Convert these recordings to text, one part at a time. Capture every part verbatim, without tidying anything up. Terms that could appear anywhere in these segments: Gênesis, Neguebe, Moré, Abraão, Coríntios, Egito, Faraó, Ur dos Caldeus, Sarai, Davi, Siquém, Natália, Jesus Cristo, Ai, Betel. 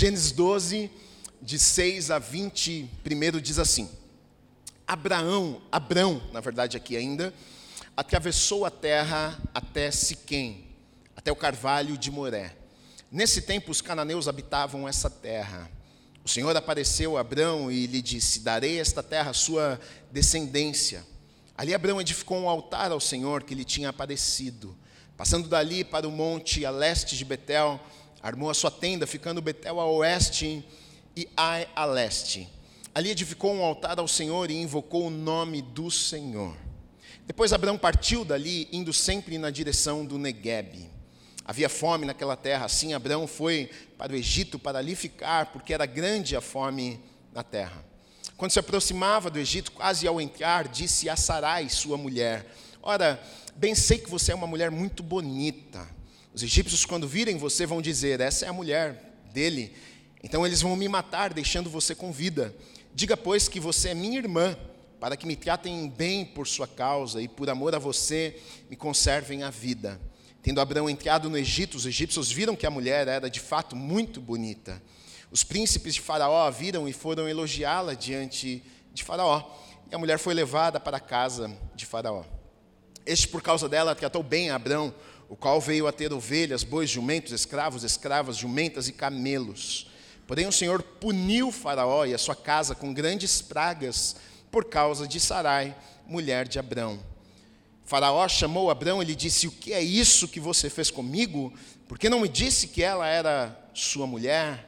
Gênesis doze, de seis a vinte e um, diz assim: Abraão, Abrão, na verdade aqui ainda, atravessou a terra até Siquém, até o carvalho de Moré. Nesse tempo os cananeus habitavam essa terra. O Senhor apareceu a Abrão e lhe disse: darei esta terra à sua descendência. Ali Abrão edificou um altar ao Senhor que lhe tinha aparecido. Passando dali para o monte a leste de Betel, armou a sua tenda, ficando Betel a oeste e Ai a leste. Ali edificou um altar ao Senhor e invocou o nome do Senhor. Depois Abrão partiu dali, indo sempre na direção do Neguebe. Havia fome naquela terra, assim Abrão foi para o Egito para ali ficar, porque era grande a fome na terra. Quando se aproximava do Egito, quase ao entrar, disse a Sarai, sua mulher: ora, bem sei que você é uma mulher muito bonita. Os egípcios, quando virem você, vão dizer: essa é a mulher dele. Então eles vão me matar, deixando você com vida. Diga, pois, que você é minha irmã, para que me tratem bem por sua causa e, por amor a você, me conservem a vida. Tendo Abrão entrado no Egito, os egípcios viram que a mulher era, de fato, muito bonita. Os príncipes de Faraó a viram e foram elogiá-la diante de Faraó. E a mulher foi levada para a casa de Faraó. Este, por causa dela, tratou bem a Abrão, o qual veio a ter ovelhas, bois, jumentos, escravos, escravas, jumentas e camelos. Porém, o Senhor puniu Faraó e a sua casa com grandes pragas por causa de Sarai, mulher de Abrão. Faraó chamou Abrão e lhe disse: o que é isso que você fez comigo? Por que não me disse que ela era sua mulher?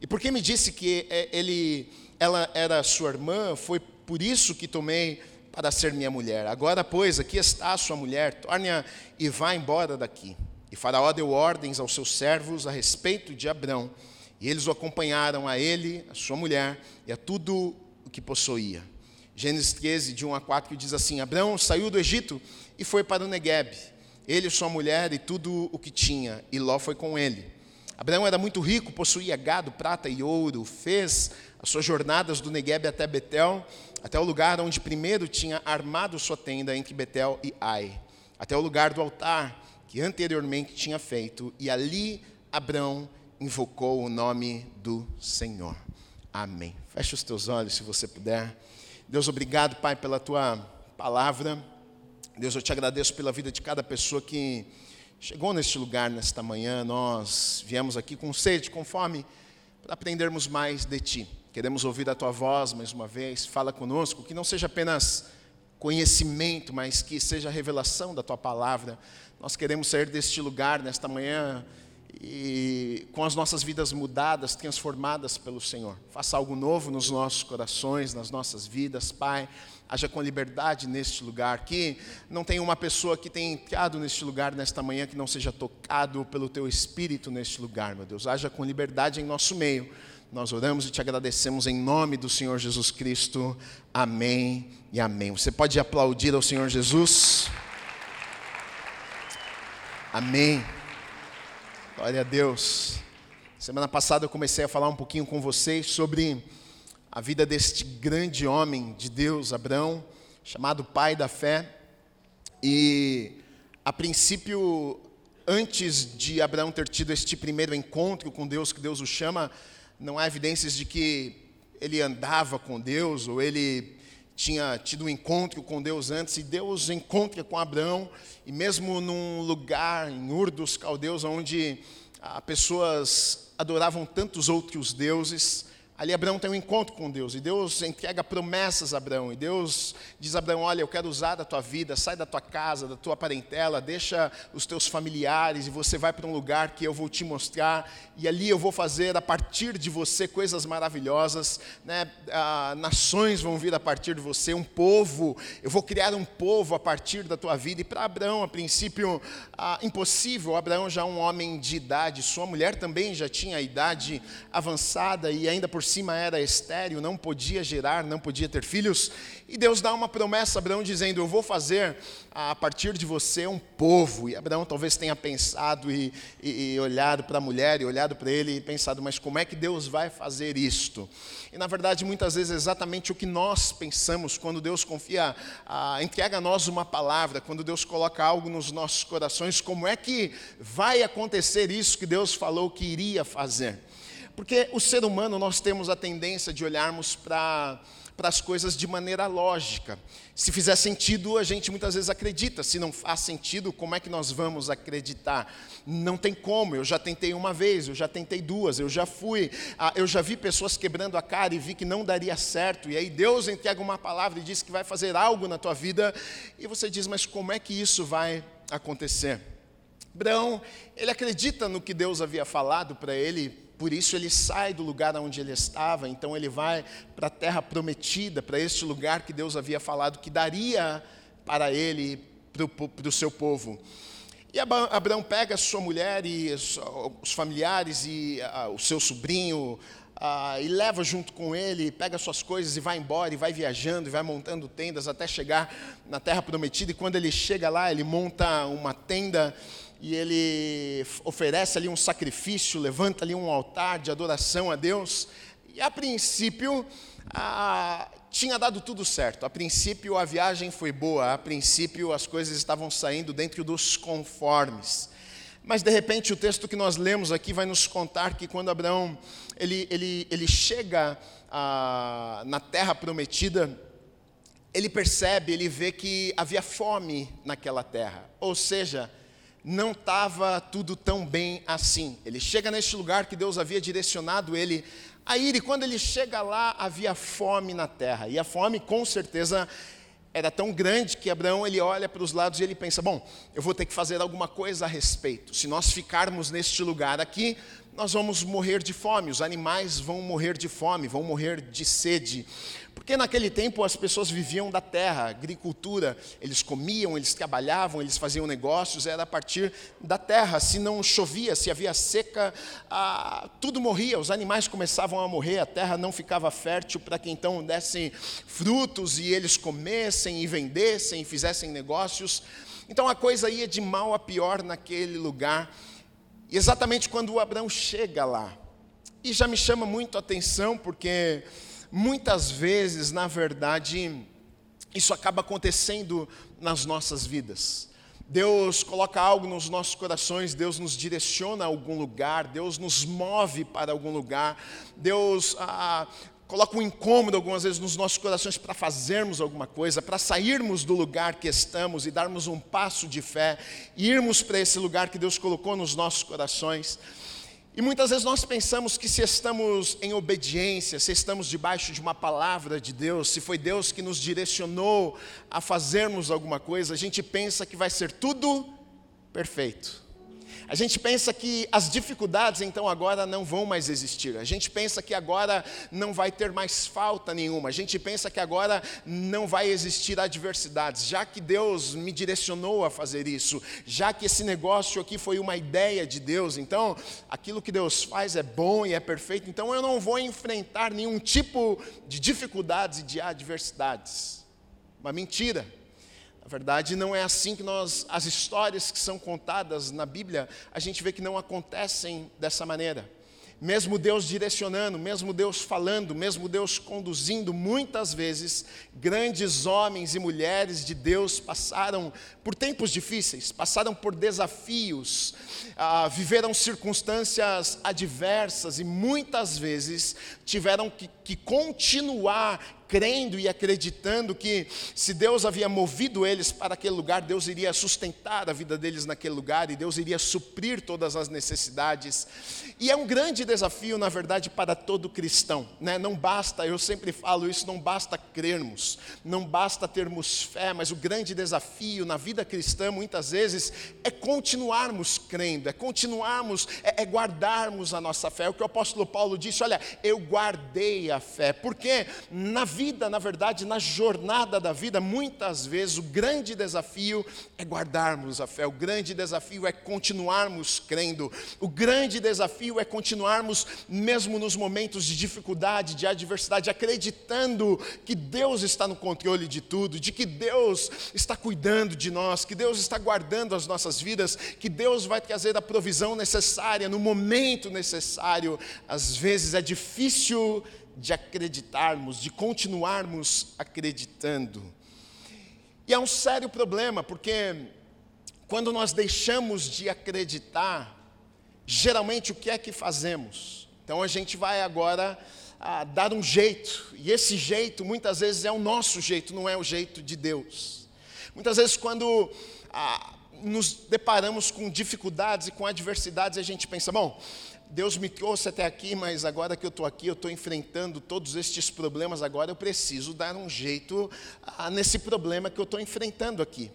E por que me disse que ele, ela era sua irmã? Foi por isso que tomei para ser minha mulher. Agora, pois, aqui está a sua mulher, torne-a e vá embora daqui. E Faraó deu ordens aos seus servos a respeito de Abrão. E eles o acompanharam, a ele, a sua mulher e a tudo o que possuía. Gênesis treze, de um a quatro, diz assim: Abrão saiu do Egito e foi para o Neguebe, ele, sua mulher e tudo o que tinha, e Ló foi com ele. Abrão era muito rico, possuía gado, prata e ouro, fez as suas jornadas do Neguebe até Betel, até o lugar onde primeiro tinha armado sua tenda entre Betel e Ai, até o lugar do altar que anteriormente tinha feito, e ali Abrão invocou o nome do Senhor. Amém. Feche os teus olhos, se você puder. Deus, obrigado, Pai, pela Tua palavra. Deus, eu Te agradeço pela vida de cada pessoa que chegou neste lugar nesta manhã. Nós viemos aqui com sede, com fome, para aprendermos mais de Ti. Queremos ouvir a Tua voz mais uma vez. Fala conosco, que não seja apenas conhecimento, mas que seja a revelação da Tua palavra. Nós queremos sair deste lugar nesta manhã e com as nossas vidas mudadas, transformadas pelo Senhor. Faça algo novo nos nossos corações, nas nossas vidas, Pai. Haja com liberdade neste lugar. Que não tenha uma pessoa que tenha entrado neste lugar nesta manhã que não seja tocado pelo Teu Espírito neste lugar, meu Deus. Haja com liberdade em nosso meio. Nós oramos e Te agradecemos em nome do Senhor Jesus Cristo. Amém e amém. Você pode aplaudir ao Senhor Jesus? Amém. Glória a Deus. Semana passada eu comecei a falar um pouquinho com vocês sobre a vida deste grande homem de Deus, Abrão, chamado pai da fé. E a princípio, antes de Abrão ter tido este primeiro encontro com Deus, que Deus o chama, não há evidências de que ele andava com Deus, ou ele tinha tido um encontro com Deus antes, e Deus encontra com Abrão, e mesmo num lugar, em Ur dos Caldeus, onde ah, pessoas adoravam tantos outros deuses, ali Abrão tem um encontro com Deus, e Deus entrega promessas a Abrão, e Deus diz a Abrão: olha, eu quero usar da tua vida, sai da tua casa, da tua parentela, deixa os teus familiares, e você vai para um lugar que eu vou te mostrar, e ali eu vou fazer a partir de você coisas maravilhosas, né? ah, nações vão vir a partir de você, um povo, eu vou criar um povo a partir da tua vida. E para Abrão, a princípio, ah, impossível. Abrão já é um homem de idade, sua mulher também já tinha a idade avançada, e ainda por cima era estéril, não podia gerar, não podia ter filhos, e Deus dá uma promessa a Abrão dizendo: eu vou fazer a partir de você um povo. E Abrão talvez tenha pensado e, e, e olhado para a mulher e olhado para ele e pensado: mas como é que Deus vai fazer isto? E na verdade muitas vezes é exatamente o que nós pensamos quando Deus confia, a, entrega a nós uma palavra, quando Deus coloca algo nos nossos corações: como é que vai acontecer isso que Deus falou que iria fazer? Porque o ser humano, nós temos a tendência de olharmos para as coisas de maneira lógica. Se fizer sentido, a gente muitas vezes acredita. Se não faz sentido, como é que nós vamos acreditar? Não tem como. Eu já tentei uma vez, eu já tentei duas, eu já fui, eu já vi pessoas quebrando a cara e vi que não daria certo. E aí Deus entrega uma palavra e diz que vai fazer algo na tua vida. E você diz, mas como é que isso vai acontecer? Abraão, ele acredita no que Deus havia falado para ele. Por isso ele sai do lugar onde ele estava, então ele vai para a terra prometida, para este lugar que Deus havia falado que daria para ele, para o seu povo. E Abraão pega sua mulher e os familiares e ah, o seu sobrinho ah, e leva junto com ele, pega suas coisas e vai embora, e vai viajando, e vai montando tendas até chegar na terra prometida. E quando ele chega lá, ele monta uma tenda, e ele oferece ali um sacrifício, levanta ali um altar de adoração a Deus. E a princípio, a, tinha dado tudo certo. A princípio a viagem foi boa, a princípio as coisas estavam saindo dentro dos conformes. Mas de repente o texto que nós lemos aqui vai nos contar que quando Abraão ele, ele, ele chega a, na terra prometida, ele percebe, ele vê que havia fome naquela terra. Ou seja, não estava tudo tão bem assim. Ele chega neste lugar que Deus havia direcionado ele a ir, e quando ele chega lá, havia fome na terra. E a fome, com certeza, era tão grande que Abraão ele olha para os lados e ele pensa, bom, eu vou ter que fazer alguma coisa a respeito. Se nós ficarmos neste lugar aqui, nós vamos morrer de fome, os animais vão morrer de fome, vão morrer de sede. Porque naquele tempo as pessoas viviam da terra, agricultura, eles comiam, eles trabalhavam, eles faziam negócios, era a partir da terra. Se não chovia, se havia seca, ah, tudo morria, os animais começavam a morrer, a terra não ficava fértil para que então dessem frutos e eles comessem e vendessem e fizessem negócios. Então a coisa ia de mal a pior naquele lugar. E exatamente quando o Abraão chega lá, e já me chama muito a atenção porque muitas vezes, na verdade, isso acaba acontecendo nas nossas vidas. Deus coloca algo nos nossos corações, Deus nos direciona a algum lugar, Deus nos move para algum lugar, Deus ah, coloca um incômodo algumas vezes nos nossos corações para fazermos alguma coisa, para sairmos do lugar que estamos e darmos um passo de fé, e irmos para esse lugar que Deus colocou nos nossos corações. E muitas vezes nós pensamos que se estamos em obediência, se estamos debaixo de uma palavra de Deus, se foi Deus que nos direcionou a fazermos alguma coisa, a gente pensa que vai ser tudo perfeito. A gente pensa que as dificuldades então agora não vão mais existir. A gente pensa que agora não vai ter mais falta nenhuma. A gente pensa que agora não vai existir adversidades. Já que Deus me direcionou a fazer isso, já que esse negócio aqui foi uma ideia de Deus, então aquilo que Deus faz é bom e é perfeito, então eu não vou enfrentar nenhum tipo de dificuldades e de adversidades. Uma mentira. Na verdade, não é assim que nós, as histórias que são contadas na Bíblia, a gente vê que não acontecem dessa maneira. Mesmo Deus direcionando, mesmo Deus falando, mesmo Deus conduzindo, muitas vezes, grandes homens e mulheres de Deus passaram por tempos difíceis, passaram por desafios, ah, viveram circunstâncias adversas e muitas vezes tiveram que, que continuar crendo e acreditando que se Deus havia movido eles para aquele lugar, Deus iria sustentar a vida deles naquele lugar e Deus iria suprir todas as necessidades. E é um grande desafio, na verdade, para todo cristão, né? Não basta, eu sempre falo isso, não basta crermos, não basta termos fé, mas o grande desafio na vida cristã, muitas vezes, é continuarmos crendo, é continuarmos, é, é guardarmos a nossa fé. O que o apóstolo Paulo disse, olha, eu guardei a fé, porque na vida vida, na verdade, na jornada da vida, muitas vezes o grande desafio é guardarmos a fé, o grande desafio é continuarmos crendo, o grande desafio é continuarmos, mesmo nos momentos de dificuldade, de adversidade, acreditando que Deus está no controle de tudo, de que Deus está cuidando de nós, que Deus está guardando as nossas vidas, que Deus vai trazer a provisão necessária no momento necessário. Às vezes é difícil de acreditarmos, de continuarmos acreditando. E é um sério problema, porque quando nós deixamos de acreditar, geralmente o que é que fazemos? Então a gente vai agora ah, dar um jeito, e esse jeito muitas vezes é o nosso jeito, não é o jeito de Deus. Muitas vezes quando ah, nos deparamos com dificuldades e com adversidades, a gente pensa, bom, Deus me trouxe até aqui, mas agora que eu estou aqui, eu estou enfrentando todos estes problemas, agora eu preciso dar um jeito ah, nesse problema que eu estou enfrentando aqui.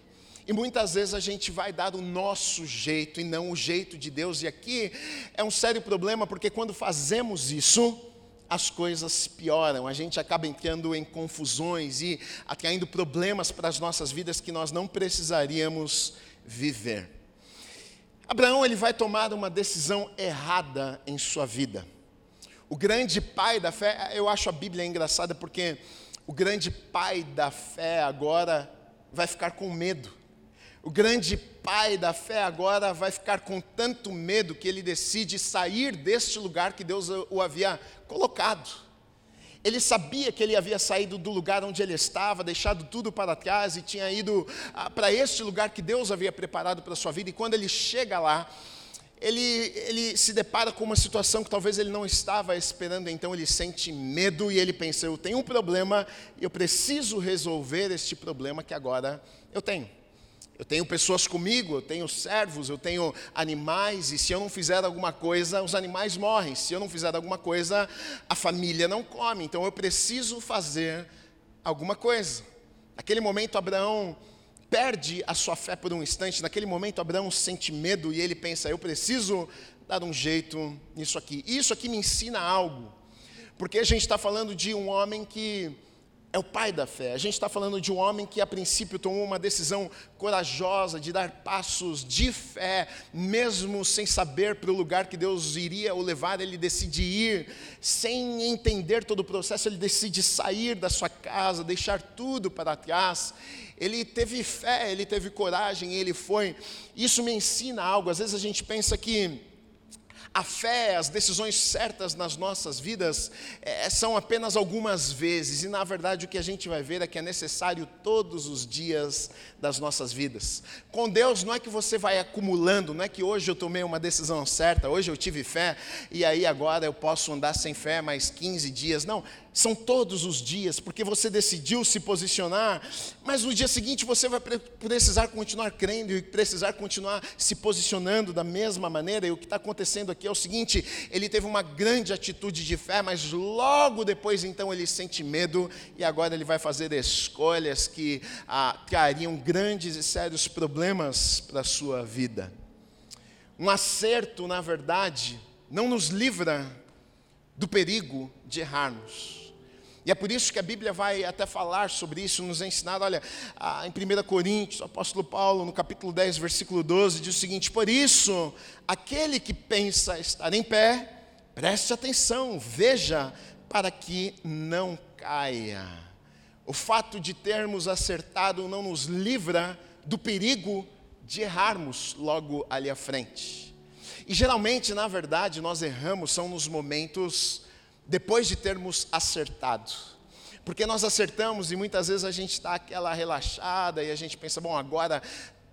E muitas vezes a gente vai dar o nosso jeito e não o jeito de Deus. E aqui é um sério problema, porque quando fazemos isso, as coisas pioram. A gente acaba entrando em confusões e atraindo problemas para as nossas vidas que nós não precisaríamos viver. Abraão, ele vai tomar uma decisão errada em sua vida. O grande pai da fé, eu acho a Bíblia engraçada, porque o grande pai da fé agora vai ficar com medo. O grande pai da fé agora vai ficar com tanto medo que ele decide sair deste lugar que Deus o havia colocado. Ele sabia que ele havia saído do lugar onde ele estava, deixado tudo para trás e tinha ido ah, para este lugar que Deus havia preparado para a sua vida. E quando ele chega lá, ele, ele se depara com uma situação que talvez ele não estava esperando. Então ele sente medo e ele pensa, eu tenho um problema e eu preciso resolver este problema que agora eu tenho. Eu tenho pessoas comigo, eu tenho servos, eu tenho animais, e se eu não fizer alguma coisa, os animais morrem. Se eu não fizer alguma coisa, a família não come. Então eu preciso fazer alguma coisa. Naquele momento, Abraão perde a sua fé por um instante. Naquele momento, Abraão sente medo e ele pensa, eu preciso dar um jeito nisso aqui. E isso aqui me ensina algo. Porque a gente está falando de um homem que é o pai da fé. A gente está falando de um homem que a princípio tomou uma decisão corajosa de dar passos de fé, mesmo sem saber para o lugar que Deus iria o levar, ele decide ir, sem entender todo o processo, ele decide sair da sua casa, deixar tudo para trás. Ele teve fé, ele teve coragem, ele foi. Isso me ensina algo. Às vezes a gente pensa que a fé, as decisões certas nas nossas vidas é, são apenas algumas vezes. E na verdade o que a gente vai ver é que é necessário todos os dias das nossas vidas. Com Deus não é que você vai acumulando, não é que hoje eu tomei uma decisão certa, hoje eu tive fé e aí agora eu posso andar sem fé mais quinze dias. Não, são todos os dias, porque você decidiu se posicionar, mas no dia seguinte você vai precisar continuar crendo e precisar continuar se posicionando da mesma maneira. E o que está acontecendo aqui é o seguinte, ele teve uma grande atitude de fé, mas logo depois então ele sente medo e agora ele vai fazer escolhas que ah, trariam grandes e sérios problemas para a sua vida. Um acerto, na verdade, não nos livra do perigo de errarmos. E é por isso que a Bíblia vai até falar sobre isso, nos ensinar, olha, em primeira Coríntios, o apóstolo Paulo, no capítulo dez, versículo doze, diz o seguinte, por isso, aquele que pensa estar em pé, preste atenção, veja, para que não caia. O fato de termos acertado não nos livra do perigo de errarmos logo ali à frente. E geralmente, na verdade, nós erramos, são nos momentos depois de termos acertado, porque nós acertamos e muitas vezes a gente está aquela relaxada e a gente pensa, bom, agora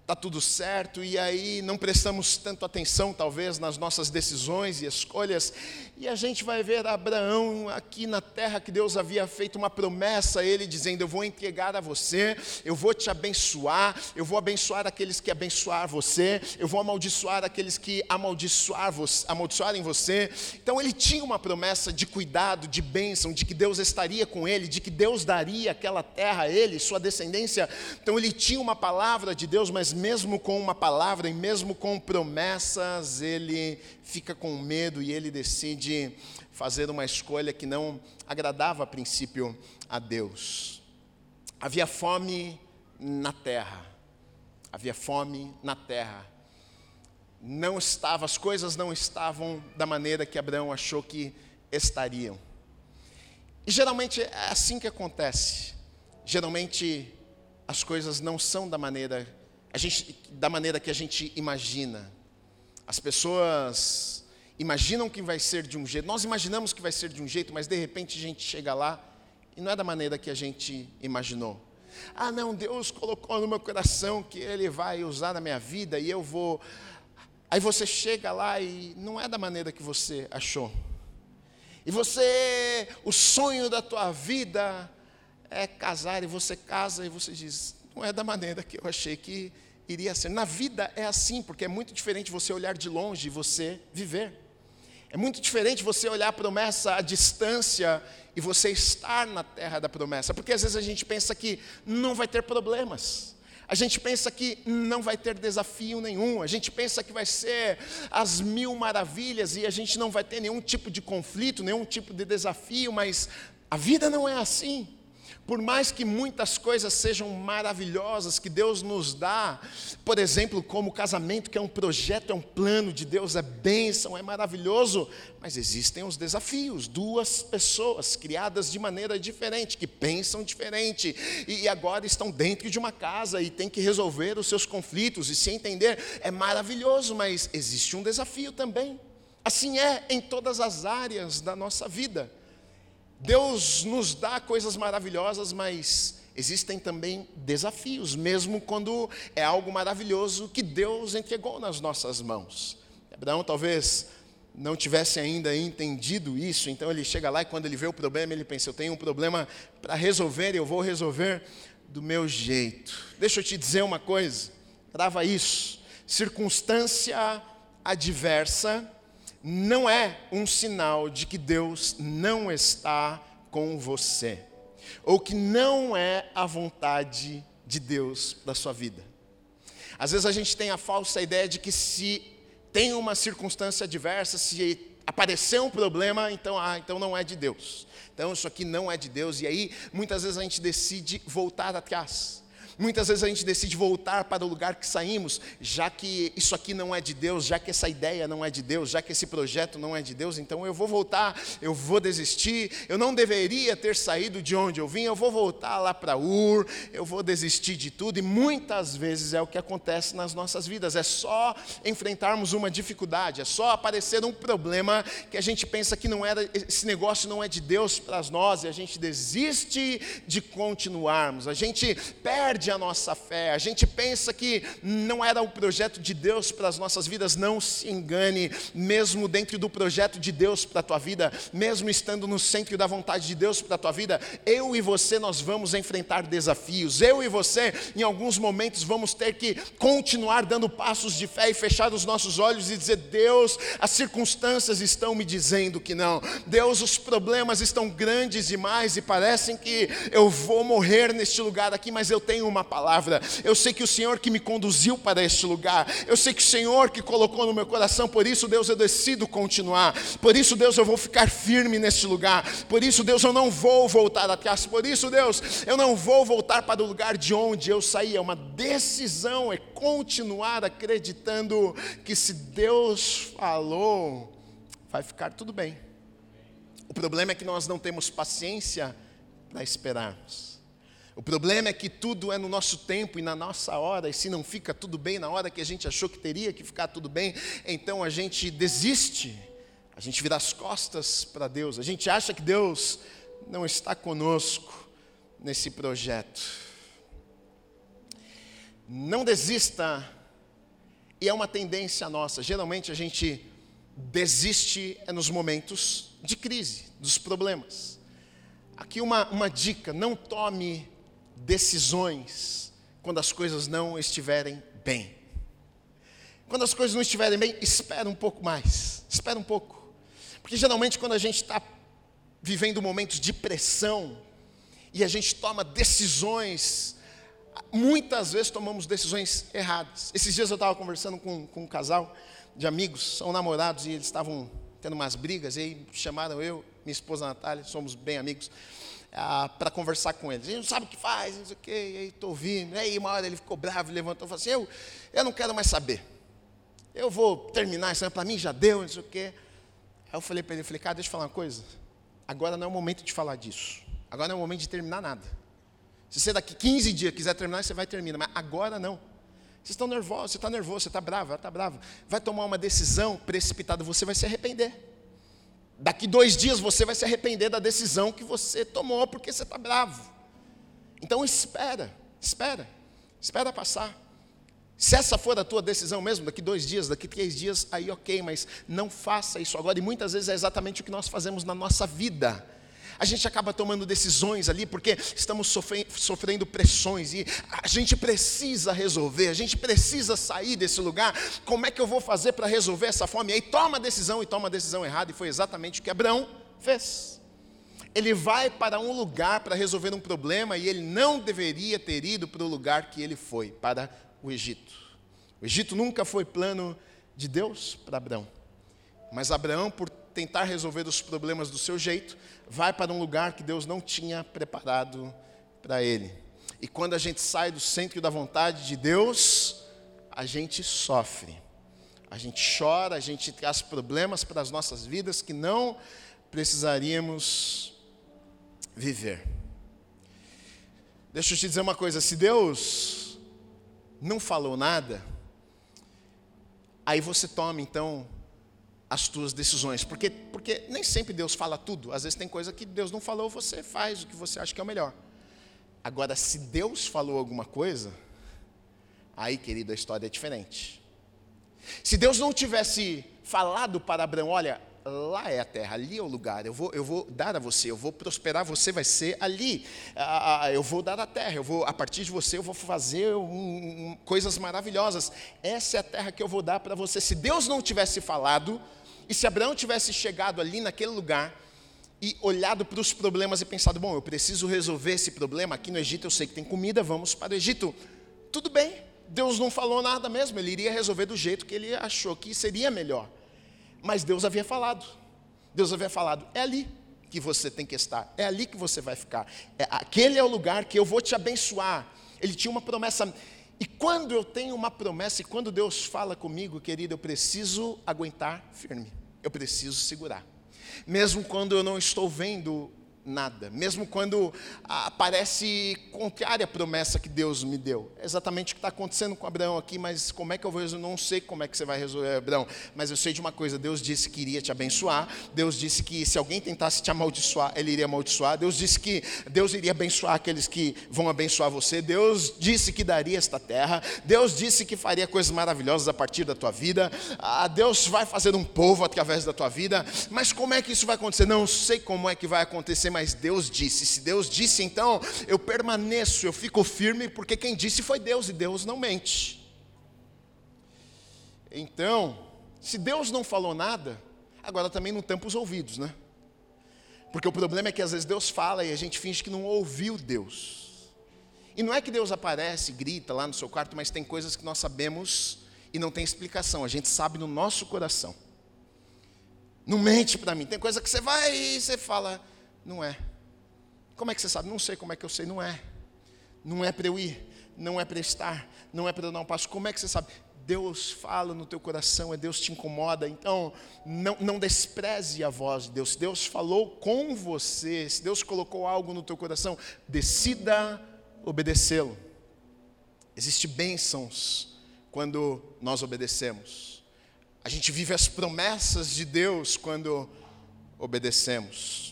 está tudo certo, e aí não prestamos tanto atenção talvez nas nossas decisões e escolhas, e a gente vai ver Abraão aqui na terra que Deus havia feito uma promessa a ele, dizendo, eu vou entregar a você, eu vou te abençoar, eu vou abençoar aqueles que abençoar você, eu vou amaldiçoar aqueles que amaldiçoar você, amaldiçoarem você. Então ele tinha uma promessa de cuidado, de bênção, de que Deus estaria com ele, de que Deus daria aquela terra a ele, sua descendência. Então ele tinha uma palavra de Deus, mas mesmo com uma palavra e mesmo com promessas, ele fica com medo e ele decide fazer uma escolha que não agradava a princípio a Deus. Havia fome na terra, havia fome na terra. Não estava, as coisas não estavam da maneira que Abraão achou que estariam. E geralmente é assim que acontece. Geralmente as coisas não são da maneira que A gente, da maneira que a gente imagina. As pessoas imaginam que vai ser de um jeito, nós imaginamos que vai ser de um jeito, mas de repente a gente chega lá e não é da maneira que a gente imaginou. Ah não, Deus colocou no meu coração que Ele vai usar na minha vida e eu vou... Aí você chega lá e não é da maneira que você achou. E você, o sonho da tua vida é casar, e você casa e você diz, não é da maneira que eu achei que iria ser. Na vida é assim, porque é muito diferente você olhar de longe e você viver. É muito diferente você olhar a promessa à distância e você estar na terra da promessa. Porque às vezes a gente pensa que não vai ter problemas. A gente pensa que não vai ter desafio nenhum. A gente pensa que vai ser as mil maravilhas e a gente não vai ter nenhum tipo de conflito, nenhum tipo de desafio. Mas a vida não é assim. Por mais que muitas coisas sejam maravilhosas que Deus nos dá, por exemplo, como o casamento, que é um projeto, é um plano de Deus, é bênção, é maravilhoso, mas existem os desafios. Duas pessoas criadas de maneira diferente, que pensam diferente, e agora estão dentro de uma casa e têm que resolver os seus conflitos e se entender. É maravilhoso, mas existe um desafio também. Assim é em todas as áreas da nossa vida. Deus nos dá coisas maravilhosas, mas existem também desafios, mesmo quando é algo maravilhoso que Deus entregou nas nossas mãos. Abraão talvez não tivesse ainda entendido isso, então ele chega lá e quando ele vê o problema, ele pensa, eu tenho um problema para resolver e eu vou resolver do meu jeito. Deixa eu te dizer uma coisa, grava isso, circunstância adversa não é um sinal de que Deus não está com você, ou que não é a vontade de Deus para a sua vida. Às vezes a gente tem a falsa ideia de que se tem uma circunstância adversa, se aparecer um problema, então, ah, então não é de Deus. Então isso aqui não é de Deus, e aí muitas vezes a gente decide voltar atrás. Muitas vezes a gente decide voltar para o lugar que saímos, já que isso aqui não é de Deus, já que essa ideia não é de Deus, já que esse projeto não é de Deus, então eu vou voltar, eu vou desistir, eu não deveria ter saído de onde eu vim, eu vou voltar lá para Ur, eu vou desistir de tudo, e muitas vezes é o que acontece nas nossas vidas, é só enfrentarmos uma dificuldade, é só aparecer um problema que a gente pensa que não era, esse negócio não é de Deus para nós, e a gente desiste de continuarmos, a gente perde a nossa fé, a gente pensa que não era o projeto de Deus para as nossas vidas. Não se engane, mesmo dentro do projeto de Deus para a tua vida, mesmo estando no centro da vontade de Deus para a tua vida, eu e você, nós vamos enfrentar desafios, eu e você, em alguns momentos, vamos ter que continuar dando passos de fé e fechar os nossos olhos e dizer, Deus, as circunstâncias estão me dizendo que não, Deus, os problemas estão grandes demais e parecem que eu vou morrer neste lugar aqui, mas eu tenho uma palavra, eu sei que o Senhor que me conduziu para este lugar, eu sei que o Senhor que colocou no meu coração, por isso Deus eu decido continuar, por isso Deus eu vou ficar firme neste lugar, por isso Deus eu não vou voltar atrás, por isso Deus eu não vou voltar para o lugar de onde eu saí, é uma decisão, é continuar acreditando que se Deus falou, vai ficar tudo bem. O problema é que nós não temos paciência para esperarmos. O problema é que tudo é no nosso tempo e na nossa hora, e se não fica tudo bem na hora que a gente achou que teria que ficar tudo bem, então a gente desiste, a gente vira as costas para Deus, a gente acha que Deus não está conosco nesse projeto. Não desista, e é uma tendência nossa, geralmente a gente desiste nos momentos de crise, dos problemas. Aqui uma, uma dica, não tome decisões quando as coisas não estiverem bem. Quando as coisas não estiverem bem, espera um pouco mais, espera um pouco. Porque geralmente quando a gente está vivendo momentos de pressão, e a gente toma decisões, muitas vezes tomamos decisões erradas. Esses dias eu estava conversando com, com um casal de amigos, são namorados, e eles estavam tendo umas brigas, e aí chamaram eu, minha esposa Natália, somos bem amigos, ah, para conversar com eles. Ele não sabe o que faz, não sei o que, e aí estou ouvindo. E aí uma hora ele ficou bravo, levantou e falou assim, eu, eu não quero mais saber. Eu vou terminar isso, para mim já deu, não sei o que. Aí eu falei para ele, falei, cara, deixa eu falar uma coisa. Agora não é o momento de falar disso. Agora não é o momento de terminar nada. Se você daqui quinze dias quiser terminar, você vai terminar, mas agora não. Vocês estão nervosos, você está nervoso, você está bravo, ela está brava. Vai tomar uma decisão precipitada, você vai se arrepender. Daqui dois dias você vai se arrepender da decisão que você tomou, porque você está bravo. Então espera, espera, espera passar. Se essa for a tua decisão mesmo, daqui dois dias, daqui três dias, aí ok, mas não faça isso agora. E muitas vezes é exatamente o que nós fazemos na nossa vida. A gente acaba tomando decisões ali porque estamos sofrendo, sofrendo pressões e a gente precisa resolver, a gente precisa sair desse lugar. Como é que eu vou fazer para resolver essa fome? E aí toma a decisão e toma a decisão errada, e foi exatamente o que Abraão fez. Ele vai para um lugar para resolver um problema e ele não deveria ter ido para o lugar que ele foi, para o Egito. O Egito nunca foi plano de Deus para Abraão. Mas Abraão, por tentar resolver os problemas do seu jeito, vai para um lugar que Deus não tinha preparado para ele. E quando a gente sai do centro da vontade de Deus, a gente sofre. A gente chora, a gente traz problemas para as nossas vidas que não precisaríamos viver. Deixa eu te dizer uma coisa, se Deus não falou nada, aí você toma então as tuas decisões, porque, porque nem sempre Deus fala tudo. Às vezes tem coisa que Deus não falou, você faz o que você acha que é o melhor. Agora, se Deus falou alguma coisa, aí, querido, a história é diferente. Se Deus não tivesse falado para Abraão, olha, lá é a terra, ali é o lugar, eu vou, eu vou dar a você, eu vou prosperar, você vai ser ali, ah, eu vou dar a terra, eu vou, a partir de você eu vou fazer um, um, coisas maravilhosas, essa é a terra que eu vou dar para você. Se Deus não tivesse falado, e se Abraão tivesse chegado ali naquele lugar, e olhado para os problemas e pensado, bom, eu preciso resolver esse problema, aqui no Egito eu sei que tem comida, vamos para o Egito, tudo bem, Deus não falou nada mesmo, ele iria resolver do jeito que ele achou que seria melhor. Mas Deus havia falado, Deus havia falado, é ali que você tem que estar, é ali que você vai ficar, é, aquele é o lugar que eu vou te abençoar. Ele tinha uma promessa, e quando eu tenho uma promessa, e quando Deus fala comigo, querido, eu preciso aguentar firme, eu preciso segurar, mesmo quando eu não estou vendo nada, mesmo quando ah, parece contrária a promessa que Deus me deu. É exatamente o que está acontecendo com Abraão aqui, mas como é que eu vou resolver? Não sei como é que você vai resolver, Abraão, mas eu sei de uma coisa, Deus disse que iria te abençoar, Deus disse que se alguém tentasse te amaldiçoar, ele iria amaldiçoar, Deus disse que Deus iria abençoar aqueles que vão abençoar você, Deus disse que daria esta terra, Deus disse que faria coisas maravilhosas a partir da tua vida, ah, Deus vai fazer um povo através da tua vida, mas como é que isso vai acontecer? Não sei como é que vai acontecer, mas Deus disse. Se Deus disse, então eu permaneço, eu fico firme, porque quem disse foi Deus, e Deus não mente. Então, se Deus não falou nada, agora também não tampa os ouvidos, né? Porque o problema é que às vezes Deus fala e a gente finge que não ouviu Deus. E não é que Deus aparece, grita lá no seu quarto, mas tem coisas que nós sabemos e não tem explicação, a gente sabe no nosso coração. Não mente para mim, tem coisa que você vai e você fala... Não é. Como é que você sabe? Não sei como é que eu sei. Não é. Não é para eu ir. Não é para estar. Não é para eu dar um passo. Como é que você sabe? Deus fala no teu coração. É Deus te incomoda. Então, não, não despreze a voz de Deus. Se Deus falou com você, se Deus colocou algo no teu coração, decida obedecê-lo. Existem bênçãos quando nós obedecemos. A gente vive as promessas de Deus quando obedecemos.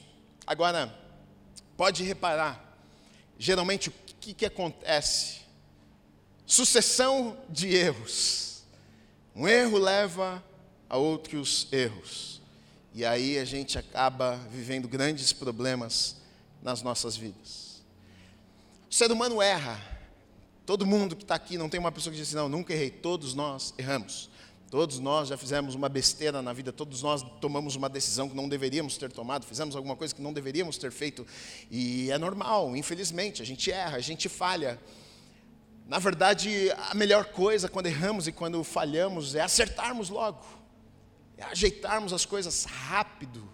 Agora, pode reparar, geralmente o que, que acontece? Sucessão de erros. Um erro leva a outros erros. E aí a gente acaba vivendo grandes problemas nas nossas vidas. O ser humano erra. Todo mundo que está aqui, não tem uma pessoa que diz assim, não, nunca errei, todos nós erramos. Todos nós já fizemos uma besteira na vida, todos nós tomamos uma decisão que não deveríamos ter tomado, fizemos alguma coisa que não deveríamos ter feito, e é normal, infelizmente, a gente erra, a gente falha. Na verdade, a melhor coisa quando erramos e quando falhamos é acertarmos logo, é ajeitarmos as coisas rápido.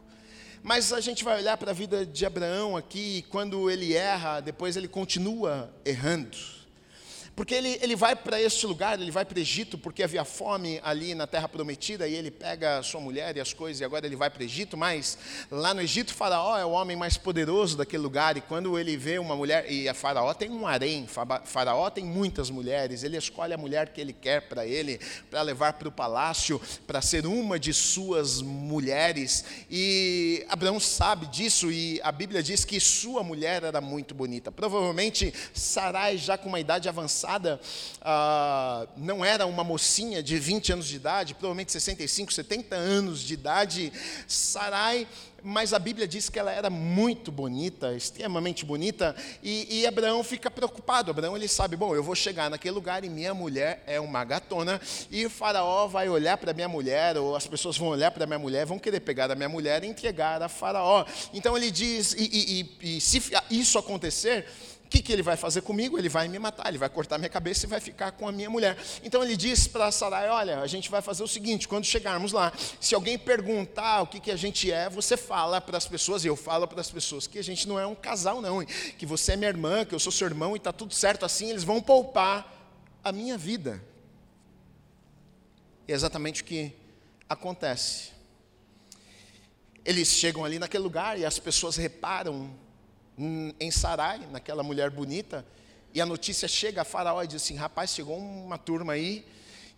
Mas a gente vai olhar para a vida de Abraão aqui, e quando ele erra, depois ele continua errando. Porque ele, ele vai para este lugar, ele vai para o Egito, porque havia fome ali na terra prometida, e ele pega a sua mulher e as coisas, e agora ele vai para o Egito, mas lá no Egito, Faraó é o homem mais poderoso daquele lugar, e quando ele vê uma mulher, e a Faraó tem um harém, Faraó tem muitas mulheres, ele escolhe a mulher que ele quer para ele, para levar para o palácio, para ser uma de suas mulheres, e Abraão sabe disso, e a Bíblia diz que sua mulher era muito bonita, provavelmente Sarai já com uma idade avançada, passada ah, não era uma mocinha de vinte anos de idade, provavelmente sessenta e cinco, setenta anos de idade, Sarai, mas a Bíblia diz que ela era muito bonita, extremamente bonita, e, e Abraão fica preocupado. Abraão, ele sabe, bom, eu vou chegar naquele lugar e minha mulher é uma gatona, e o Faraó vai olhar para minha mulher, ou as pessoas vão olhar para minha mulher, vão querer pegar a minha mulher e entregar a Faraó. Então ele diz, e, e, e se isso acontecer, o que, que ele vai fazer comigo? Ele vai me matar, ele vai cortar minha cabeça e vai ficar com a minha mulher. Então ele diz para Sarai, olha, a gente vai fazer o seguinte, quando chegarmos lá, se alguém perguntar o que, que a gente é, você fala para as pessoas, e eu falo para as pessoas, que a gente não é um casal não, que você é minha irmã, que eu sou seu irmão, e está tudo certo assim, eles vão poupar a minha vida. E é exatamente o que acontece. Eles chegam ali naquele lugar e as pessoas reparam em Sarai, naquela mulher bonita, e a notícia chega a Faraó e diz assim, rapaz, chegou uma turma aí,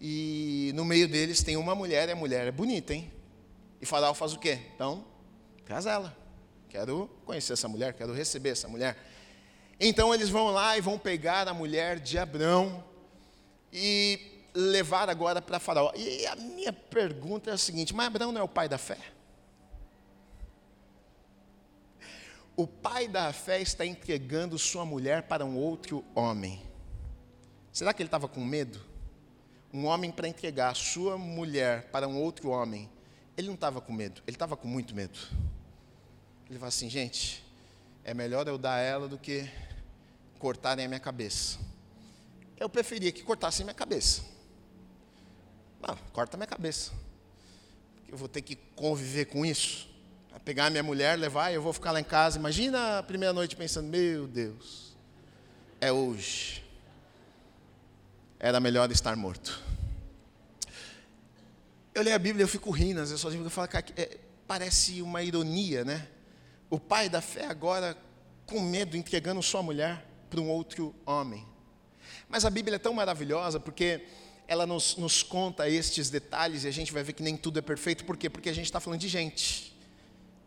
e no meio deles tem uma mulher, e a mulher é bonita, hein? E Faraó faz o quê? Então, casa ela, quero conhecer essa mulher, quero receber essa mulher. Então eles vão lá e vão pegar a mulher de Abrão, e levar agora para Faraó. E a minha pergunta é a seguinte, mas Abrão não é o pai da fé? O pai da fé está entregando sua mulher para um outro homem. Será que ele estava com medo? Um homem para entregar sua mulher para um outro homem. Ele não estava com medo, ele estava com muito medo. Ele fala assim, gente, é melhor eu dar ela do que cortarem a minha cabeça. Eu preferia que cortassem minha cabeça. Não, corta minha cabeça. Eu vou ter que conviver com isso. Pegar a minha mulher, levar, e eu vou ficar lá em casa. Imagina a primeira noite pensando, meu Deus, é hoje. Era melhor estar morto. Eu leio a Bíblia e eu fico rindo, às vezes eu só digo, eu falo, cara, é, parece uma ironia, né? O pai da fé agora, com medo, entregando sua mulher para um outro homem. Mas a Bíblia é tão maravilhosa, porque ela nos, nos conta estes detalhes, e a gente vai ver que nem tudo é perfeito. Por quê? Porque a gente está falando de gente.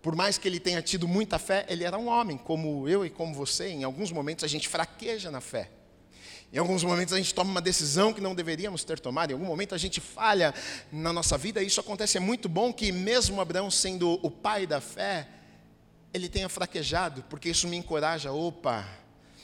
Por mais que ele tenha tido muita fé, ele era um homem, como eu e como você. Em alguns momentos a gente fraqueja na fé. Em alguns momentos a gente toma uma decisão que não deveríamos ter tomado. Em algum momento a gente falha na nossa vida. E isso acontece. É muito bom que mesmo Abraão sendo o pai da fé, ele tenha fraquejado, porque isso me encoraja. Opa,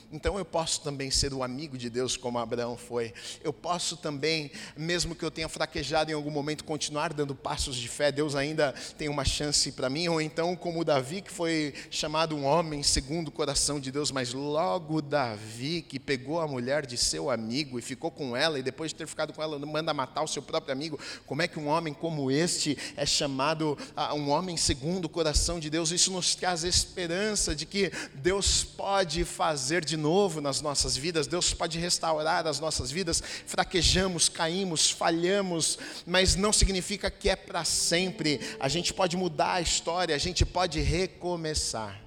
então eu posso também ser o amigo de Deus como Abraão foi. Eu posso também, mesmo que eu tenha fraquejado em algum momento, continuar dando passos de fé. Deus ainda tem uma chance para mim. Ou então como Davi, que foi chamado um homem segundo o coração de Deus. Mas logo Davi, que pegou a mulher de seu amigo e ficou com ela, e depois de ter ficado com ela, manda matar o seu próprio amigo. Como é que um homem como este é chamado a um homem segundo o coração de Deus? Isso nos traz esperança de que Deus pode fazer de novo nas nossas vidas. Deus pode restaurar as nossas vidas. Fraquejamos, caímos, falhamos, mas não significa que é para sempre. A gente pode mudar a história, a gente pode recomeçar.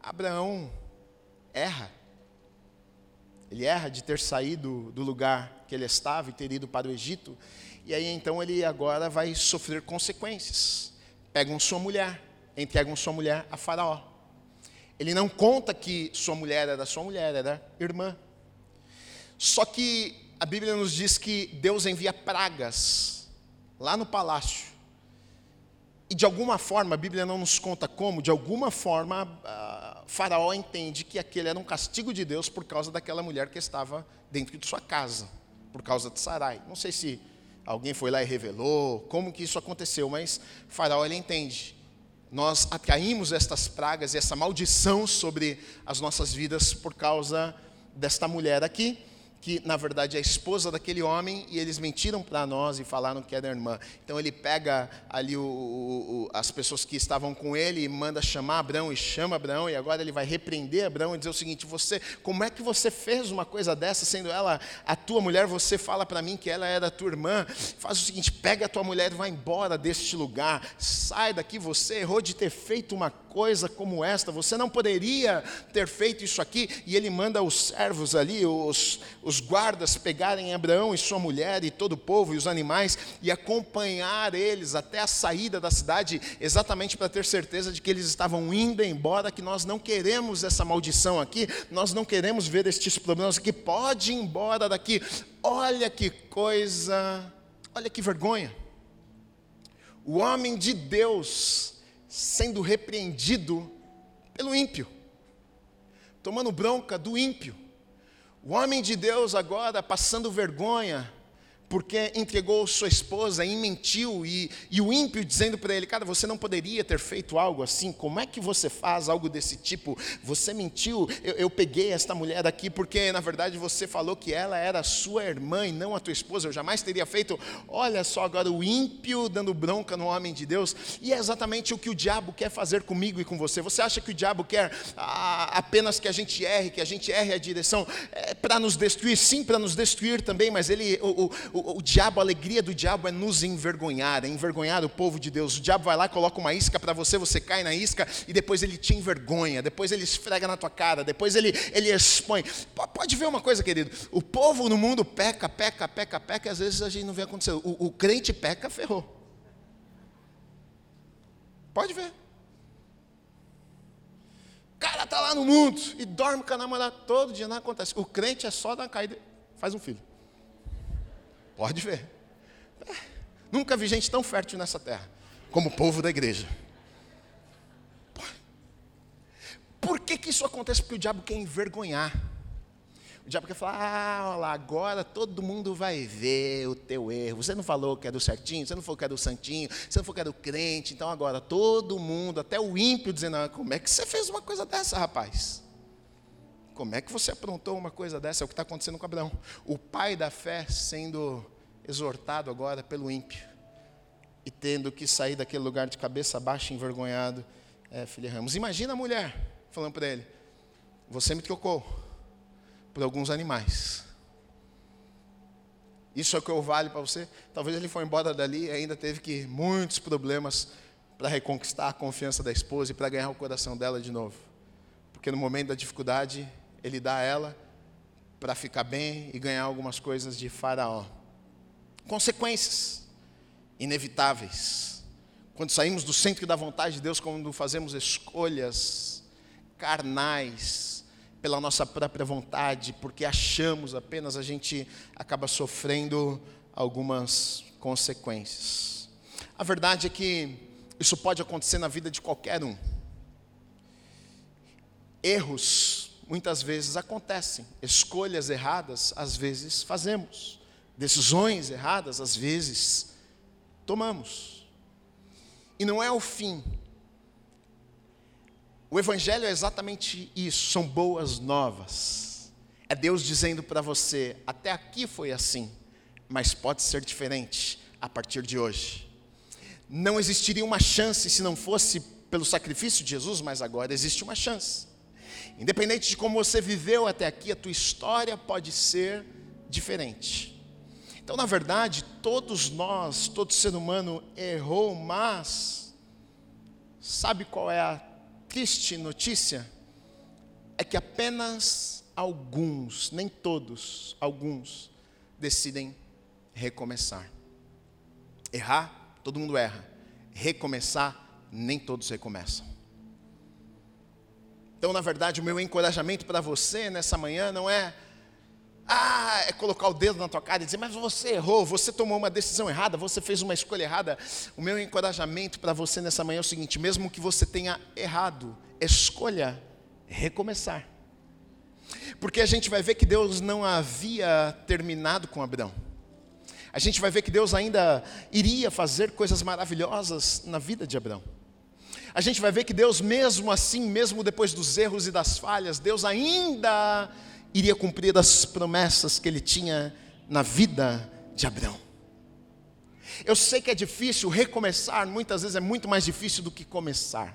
Abraão erra. Ele erra de ter saído do lugar que ele estava e ter ido para o Egito, e aí então ele agora vai sofrer consequências. Pegam sua mulher, entregam sua mulher a Faraó. Ele não conta que sua mulher era sua mulher, era irmã. Só que a Bíblia nos diz que Deus envia pragas lá no palácio. E de alguma forma, a Bíblia não nos conta como, de alguma forma, Faraó entende que aquele era um castigo de Deus por causa daquela mulher que estava dentro de sua casa, por causa de Sarai. Não sei se alguém foi lá e revelou como que isso aconteceu, mas Faraó, ele entende. Nós atraímos estas pragas e essa maldição sobre as nossas vidas por causa desta mulher aqui, que na verdade é a esposa daquele homem, e eles mentiram para nós e falaram que era irmã. Então ele pega ali o, o, o, as pessoas que estavam com ele e manda chamar Abraão, e chama Abraão, e agora ele vai repreender Abraão e dizer o seguinte, você, como é que você fez uma coisa dessa, sendo ela a tua mulher, você fala para mim que ela era a tua irmã? Faz o seguinte, pega a tua mulher e vai embora deste lugar, sai daqui, você errou de ter feito uma coisa como esta, você não poderia ter feito isso aqui. E ele manda os servos ali, os, os os guardas pegarem Abraão e sua mulher e todo o povo e os animais e acompanhar eles até a saída da cidade, exatamente para ter certeza de que eles estavam indo embora, que nós não queremos essa maldição aqui, nós não queremos ver estes problemas aqui, pode ir embora daqui. Olha que coisa, olha que vergonha. O homem de Deus sendo repreendido pelo ímpio, tomando bronca do ímpio. O homem de Deus agora passando vergonha, porque entregou sua esposa e mentiu, e, e o ímpio dizendo para ele, cara, você não poderia ter feito algo assim, como é que você faz algo desse tipo? Você mentiu, eu, eu peguei esta mulher aqui, porque na verdade você falou que ela era sua irmã e não a tua esposa, eu jamais teria feito. Olha só agora o ímpio dando bronca no homem de Deus, e é exatamente o que o diabo quer fazer comigo e com você. Você acha que o diabo quer ah, apenas que a gente erre, que a gente erre a direção, é, para nos destruir? Sim, para nos destruir também, mas ele... O, o, O, o diabo, a alegria do diabo é nos envergonhar, é envergonhar o povo de Deus. O diabo vai lá, coloca uma isca para você, você cai na isca e depois ele te envergonha, depois ele esfrega na tua cara, depois ele, ele expõe. P- pode ver uma coisa, querido, o povo no mundo peca, peca, peca, peca, e às vezes a gente não vê acontecer. O, o crente peca, ferrou. Pode ver. O cara está lá no mundo e dorme com a namorada todo dia, não acontece. O crente é só dar uma caída, faz um filho. Pode ver. É. Nunca vi gente tão fértil nessa terra como o povo da igreja. Por que que isso acontece? Porque o diabo quer envergonhar. O diabo quer falar, ah, olha lá, agora todo mundo vai ver o teu erro. Você não falou que era o certinho, você não falou que era o santinho, você não falou que era o crente. Então agora todo mundo, até o ímpio, dizendo, ah, como é que você fez uma coisa dessa, rapaz? Como é que você aprontou uma coisa dessa? É o que está acontecendo com Abraão. O pai da fé sendo exortado agora pelo ímpio. E tendo que sair daquele lugar de cabeça baixa, envergonhado. É, filha Ramos. Imagina a mulher falando para ele. Você me trocou por alguns animais. Isso é o que eu valho para você? Talvez ele foi embora dali e ainda teve que muitos problemas para reconquistar a confiança da esposa e para ganhar o coração dela de novo. Porque no momento da dificuldade... ele dá a ela para ficar bem e ganhar algumas coisas de Faraó. Consequências inevitáveis. Quando saímos do centro da vontade de Deus, quando fazemos escolhas carnais pela nossa própria vontade, porque achamos apenas, a gente acaba sofrendo algumas consequências. A verdade é que isso pode acontecer na vida de qualquer um. Erros muitas vezes acontecem, escolhas erradas às vezes fazemos, decisões erradas às vezes tomamos, e não é o fim. O evangelho é exatamente isso, são boas novas, é Deus dizendo para você, até aqui foi assim, mas pode ser diferente a partir de hoje. Não existiria uma chance se não fosse pelo sacrifício de Jesus, mas agora existe uma chance. Independente de como você viveu até aqui, a tua história pode ser diferente. Então, na verdade, todos nós, todo ser humano errou, mas sabe qual é a triste notícia? É que apenas alguns, nem todos, alguns decidem recomeçar. Errar, todo mundo erra. Recomeçar, nem todos recomeçam. Então, na verdade, o meu encorajamento para você nessa manhã não é, ah, é colocar o dedo na tua cara e dizer, mas você errou, você tomou uma decisão errada, você fez uma escolha errada. O meu encorajamento para você nessa manhã é o seguinte, mesmo que você tenha errado, escolha recomeçar. Porque a gente vai ver que Deus não havia terminado com Abraão. A gente vai ver que Deus ainda iria fazer coisas maravilhosas na vida de Abraão. A gente vai ver que Deus, mesmo assim, mesmo depois dos erros e das falhas, Deus ainda iria cumprir as promessas que Ele tinha na vida de Abraão. Eu sei que é difícil recomeçar, muitas vezes é muito mais difícil do que começar.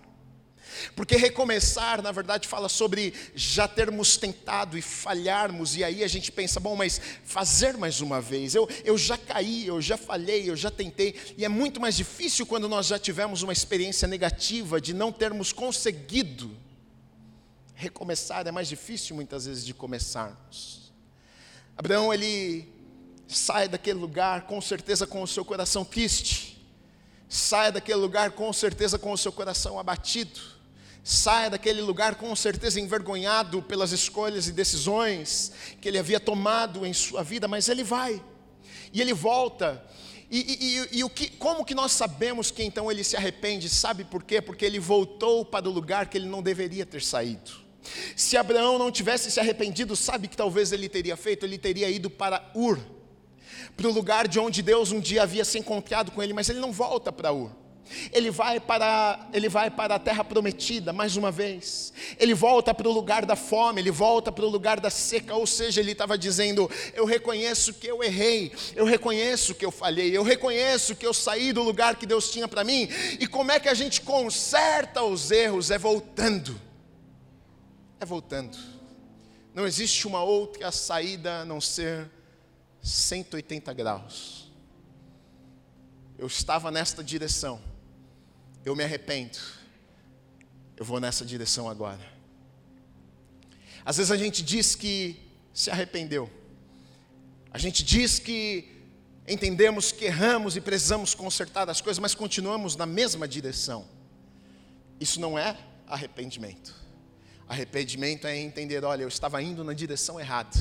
Porque recomeçar, na verdade, fala sobre já termos tentado e falharmos, e aí a gente pensa, bom, mas fazer mais uma vez, eu, eu já caí, eu já falhei, eu já tentei, e é muito mais difícil quando nós já tivemos uma experiência negativa, de não termos conseguido recomeçar, é mais difícil muitas vezes de começarmos. Abraão, ele sai daquele lugar com certeza com o seu coração triste, sai daquele lugar com certeza com o seu coração abatido, sai daquele lugar com certeza envergonhado pelas escolhas e decisões que ele havia tomado em sua vida, mas ele vai, e ele volta, e, e, e, e o que, como que nós sabemos que então ele se arrepende? Sabe por quê? Porque ele voltou para o lugar que ele não deveria ter saído. Se Abraão não tivesse se arrependido, sabe que talvez ele teria feito? Ele teria ido para Ur, para o lugar de onde Deus um dia havia se encontrado com ele, mas ele não volta para Ur. Ele vai para, ele vai para a terra prometida, mais uma vez. Ele volta para o lugar da fome, ele volta para o lugar da seca, ou seja, ele estava dizendo: eu reconheço que eu errei, eu reconheço que eu falhei, eu reconheço que eu saí do lugar que Deus tinha para mim. E como é que a gente conserta os erros? É voltando. É voltando. Não existe uma outra saída a não ser cento e oitenta graus. Eu estava nesta direção, eu me arrependo, eu vou nessa direção agora. Às vezes a gente diz que se arrependeu, a gente diz que entendemos que erramos e precisamos consertar as coisas, mas continuamos na mesma direção. Isso não é arrependimento. Arrependimento é entender: olha, eu estava indo na direção errada,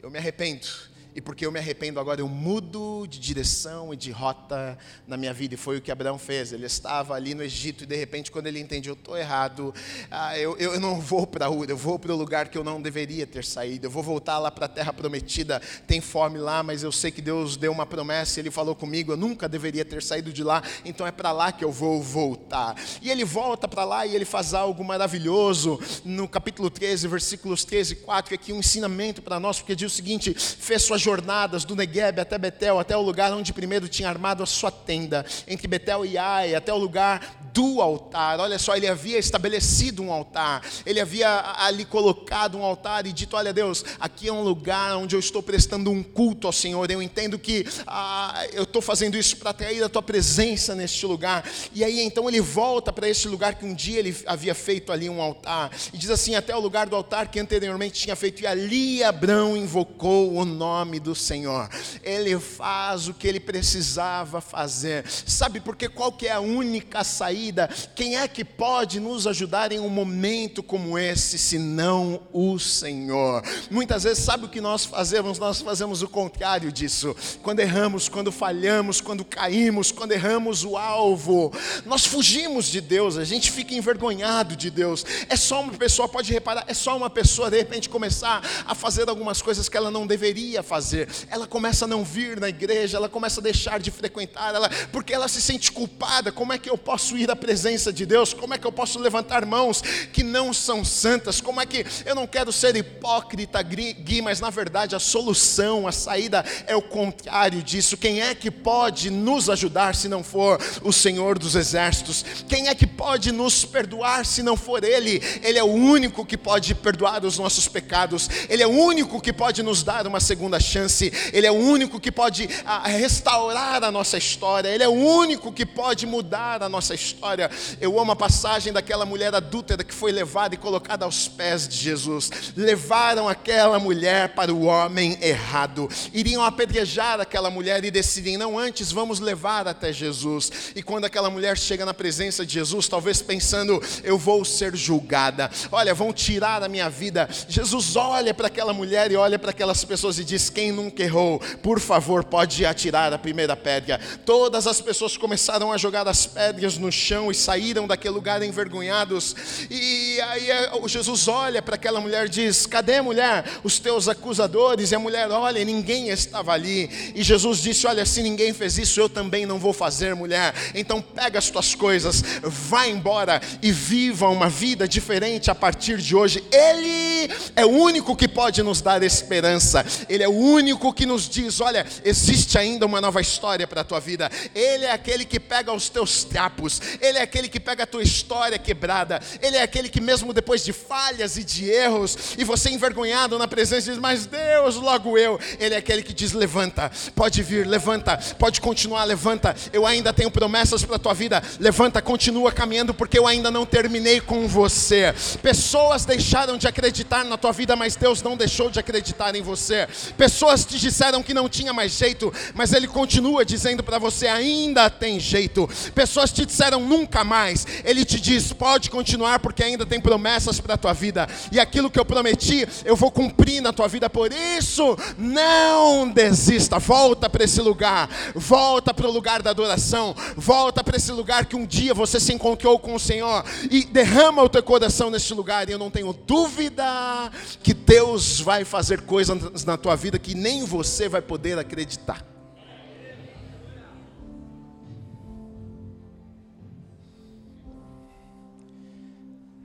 eu me arrependo, e porque eu me arrependo agora eu mudo de direção e de rota na minha vida. E foi o que Abraão fez. Ele estava ali no Egito e de repente, quando ele entende: eu estou errado, ah, eu, eu não vou para Ur, eu vou para o lugar que eu não deveria ter saído, eu vou voltar lá para a terra prometida, tem fome lá, mas eu sei que Deus deu uma promessa, Ele falou comigo, eu nunca deveria ter saído de lá, então é para lá que eu vou voltar. E ele volta para lá e ele faz algo maravilhoso, no capítulo treze, versículos treze e quatro, aqui um ensinamento para nós, porque diz o seguinte: fez suas jornadas do Neguebe até Betel, até o lugar onde primeiro tinha armado a sua tenda, entre Betel e Ai, até o lugar do altar. Olha só, ele havia estabelecido um altar, ele havia ali colocado um altar e dito: olha, Deus, aqui é um lugar onde eu estou prestando um culto ao Senhor, eu entendo que ah, eu estou fazendo isso para atrair a tua presença neste lugar. E aí então ele volta para esse lugar que um dia ele havia feito ali um altar, e diz assim: até o lugar do altar que anteriormente tinha feito, e ali Abraão invocou o nome do Senhor. Ele faz o que ele precisava fazer. Sabe por quê? Qual que é a única saída? Quem é que pode nos ajudar em um momento como esse, senão o Senhor? Muitas vezes, sabe o que nós fazemos? Nós fazemos o contrário disso. Quando erramos, quando falhamos, quando caímos, quando erramos o alvo, nós fugimos de Deus, a gente fica envergonhado de Deus. É só uma pessoa, pode reparar, é só uma pessoa de repente começar a fazer algumas coisas que ela não deveria fazer. Ela começa a não vir na igreja, ela começa a deixar de frequentar, ela, porque ela se sente culpada. Como é que eu posso ir à presença de Deus? Como é que eu posso levantar mãos que não são santas? Como é que eu não quero ser hipócrita, Gui, mas na verdade a solução, a saída é o contrário disso. Quem é que pode nos ajudar se não for o Senhor dos Exércitos? Quem é que pode nos perdoar se não for Ele? Ele é o único que pode perdoar os nossos pecados, Ele é o único que pode nos dar uma segunda chance. Chance, Ele é o único que pode a, restaurar a nossa história, Ele é o único que pode mudar a nossa história. Eu amo a passagem daquela mulher adúltera que foi levada e colocada aos pés de Jesus. Levaram aquela mulher para o homem errado, iriam apedrejar aquela mulher e decidem: não, antes vamos levar até Jesus. E quando aquela mulher chega na presença de Jesus, talvez pensando: eu vou ser julgada, olha, vão tirar a minha vida. Jesus olha para aquela mulher e olha para aquelas pessoas e diz: quem nunca errou, por favor, pode atirar a primeira pedra. Todas as pessoas começaram a jogar as pedras no chão e saíram daquele lugar envergonhados. E aí Jesus olha para aquela mulher e diz: cadê, mulher, os teus acusadores? E a mulher olha, ninguém estava ali. E Jesus disse: olha, se ninguém fez isso, eu também não vou fazer, mulher. Então pega as tuas coisas, vai embora e viva uma vida diferente a partir de hoje. Ele é o único que pode nos dar esperança. Ele é o único que nos diz: olha, existe ainda uma nova história para a tua vida. Ele é aquele que pega os teus trapos, Ele é aquele que pega a tua história quebrada, Ele é aquele que mesmo depois de falhas e de erros, e você envergonhado na presença, diz: mas Deus, logo eu. Ele é aquele que diz: levanta, pode vir, levanta, pode continuar, levanta, eu ainda tenho promessas para a tua vida, levanta, continua caminhando, porque eu ainda não terminei com você. Pessoas deixaram de acreditar na tua vida, mas Deus não deixou de acreditar em você. Pessoas pessoas te disseram que não tinha mais jeito, mas ele continua dizendo para você, ainda tem jeito. Pessoas te disseram nunca mais, ele te diz, pode continuar porque ainda tem promessas para a tua vida. E aquilo que eu prometi, eu vou cumprir na tua vida. Por isso, não desista. Volta para esse lugar, volta para o lugar da adoração, volta para esse lugar que um dia você se encontrou com o Senhor e derrama o teu coração nesse lugar. E eu não tenho dúvida que Deus vai fazer coisas na tua vida que nem você vai poder acreditar.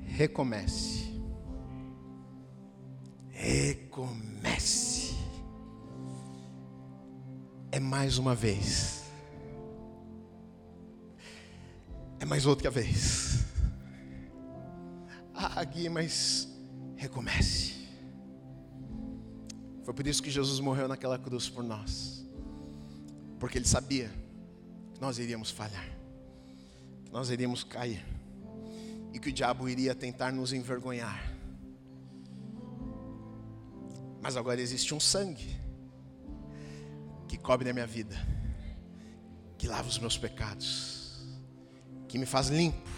Recomece. Recomece. É mais uma vez. É mais outra vez. Ah, Gui, mas recomece. Foi por isso que Jesus morreu naquela cruz por nós. Porque ele sabia que nós iríamos falhar, que nós iríamos cair, e que o diabo iria tentar nos envergonhar. Mas agora existe um sangue que cobre a minha vida, que lava os meus pecados, que me faz limpo,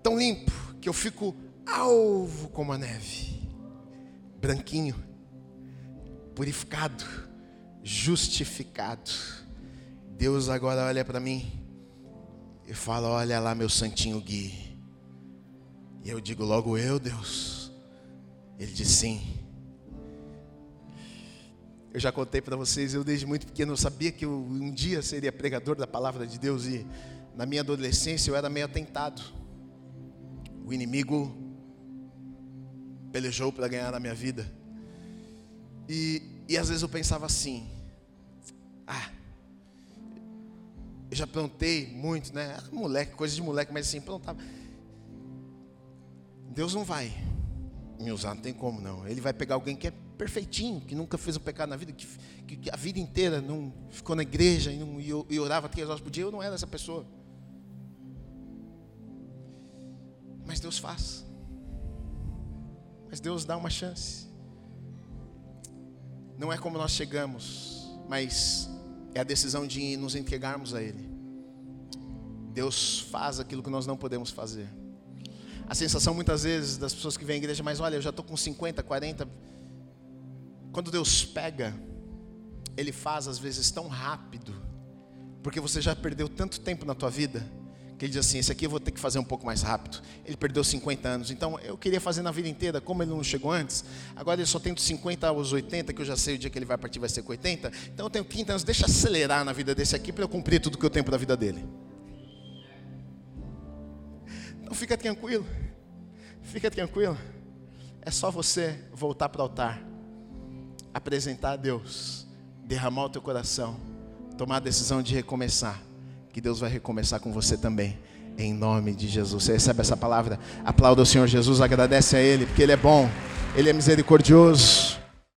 tão limpo que eu fico alvo como a neve, branquinho, purificado, justificado. Deus agora olha para mim e fala, olha lá meu santinho Gui. E eu digo logo, eu Deus. Ele diz sim. Eu já contei para vocês, eu desde muito pequeno eu sabia que eu um dia seria pregador da palavra de Deus. E na minha adolescência eu era meio atentado. O inimigo pelejou para ganhar na minha vida. E, e às vezes eu pensava assim, ah, eu já plantei muito, né? Ah, moleque, coisa de moleque, mas assim, plantava. Deus não vai me usar, não tem como não. Ele vai pegar alguém que é perfeitinho, que nunca fez um pecado na vida, que, que, que a vida inteira não ficou na igreja e, não, e, eu, e orava três horas por dia. Eu não era essa pessoa. Mas Deus faz. Mas Deus dá uma chance. Não é como nós chegamos, mas é a decisão de nos entregarmos a Ele. Deus faz aquilo que nós não podemos fazer. A sensação muitas vezes das pessoas que vêm à igreja, mas olha, eu já estou com cinquenta, quarenta. Quando Deus pega, Ele faz às vezes tão rápido, porque você já perdeu tanto tempo na tua vida, que Ele diz assim, esse aqui eu vou ter que fazer um pouco mais rápido. Ele perdeu cinquenta anos, então eu queria fazer na vida inteira, como ele não chegou antes, agora ele só tem dos cinquenta aos oitenta, que eu já sei o dia que ele vai partir vai ser com oitenta, então eu tenho quinze anos, deixa acelerar na vida desse aqui, para eu cumprir tudo que eu tenho para a vida dele. Então fica tranquilo, fica tranquilo, é só você voltar para o altar, apresentar a Deus, derramar o teu coração, tomar a decisão de recomeçar, que Deus vai recomeçar com você também, em nome de Jesus. Você recebe essa palavra? Aplauda o Senhor Jesus, agradece a Ele, porque Ele é bom, Ele é misericordioso.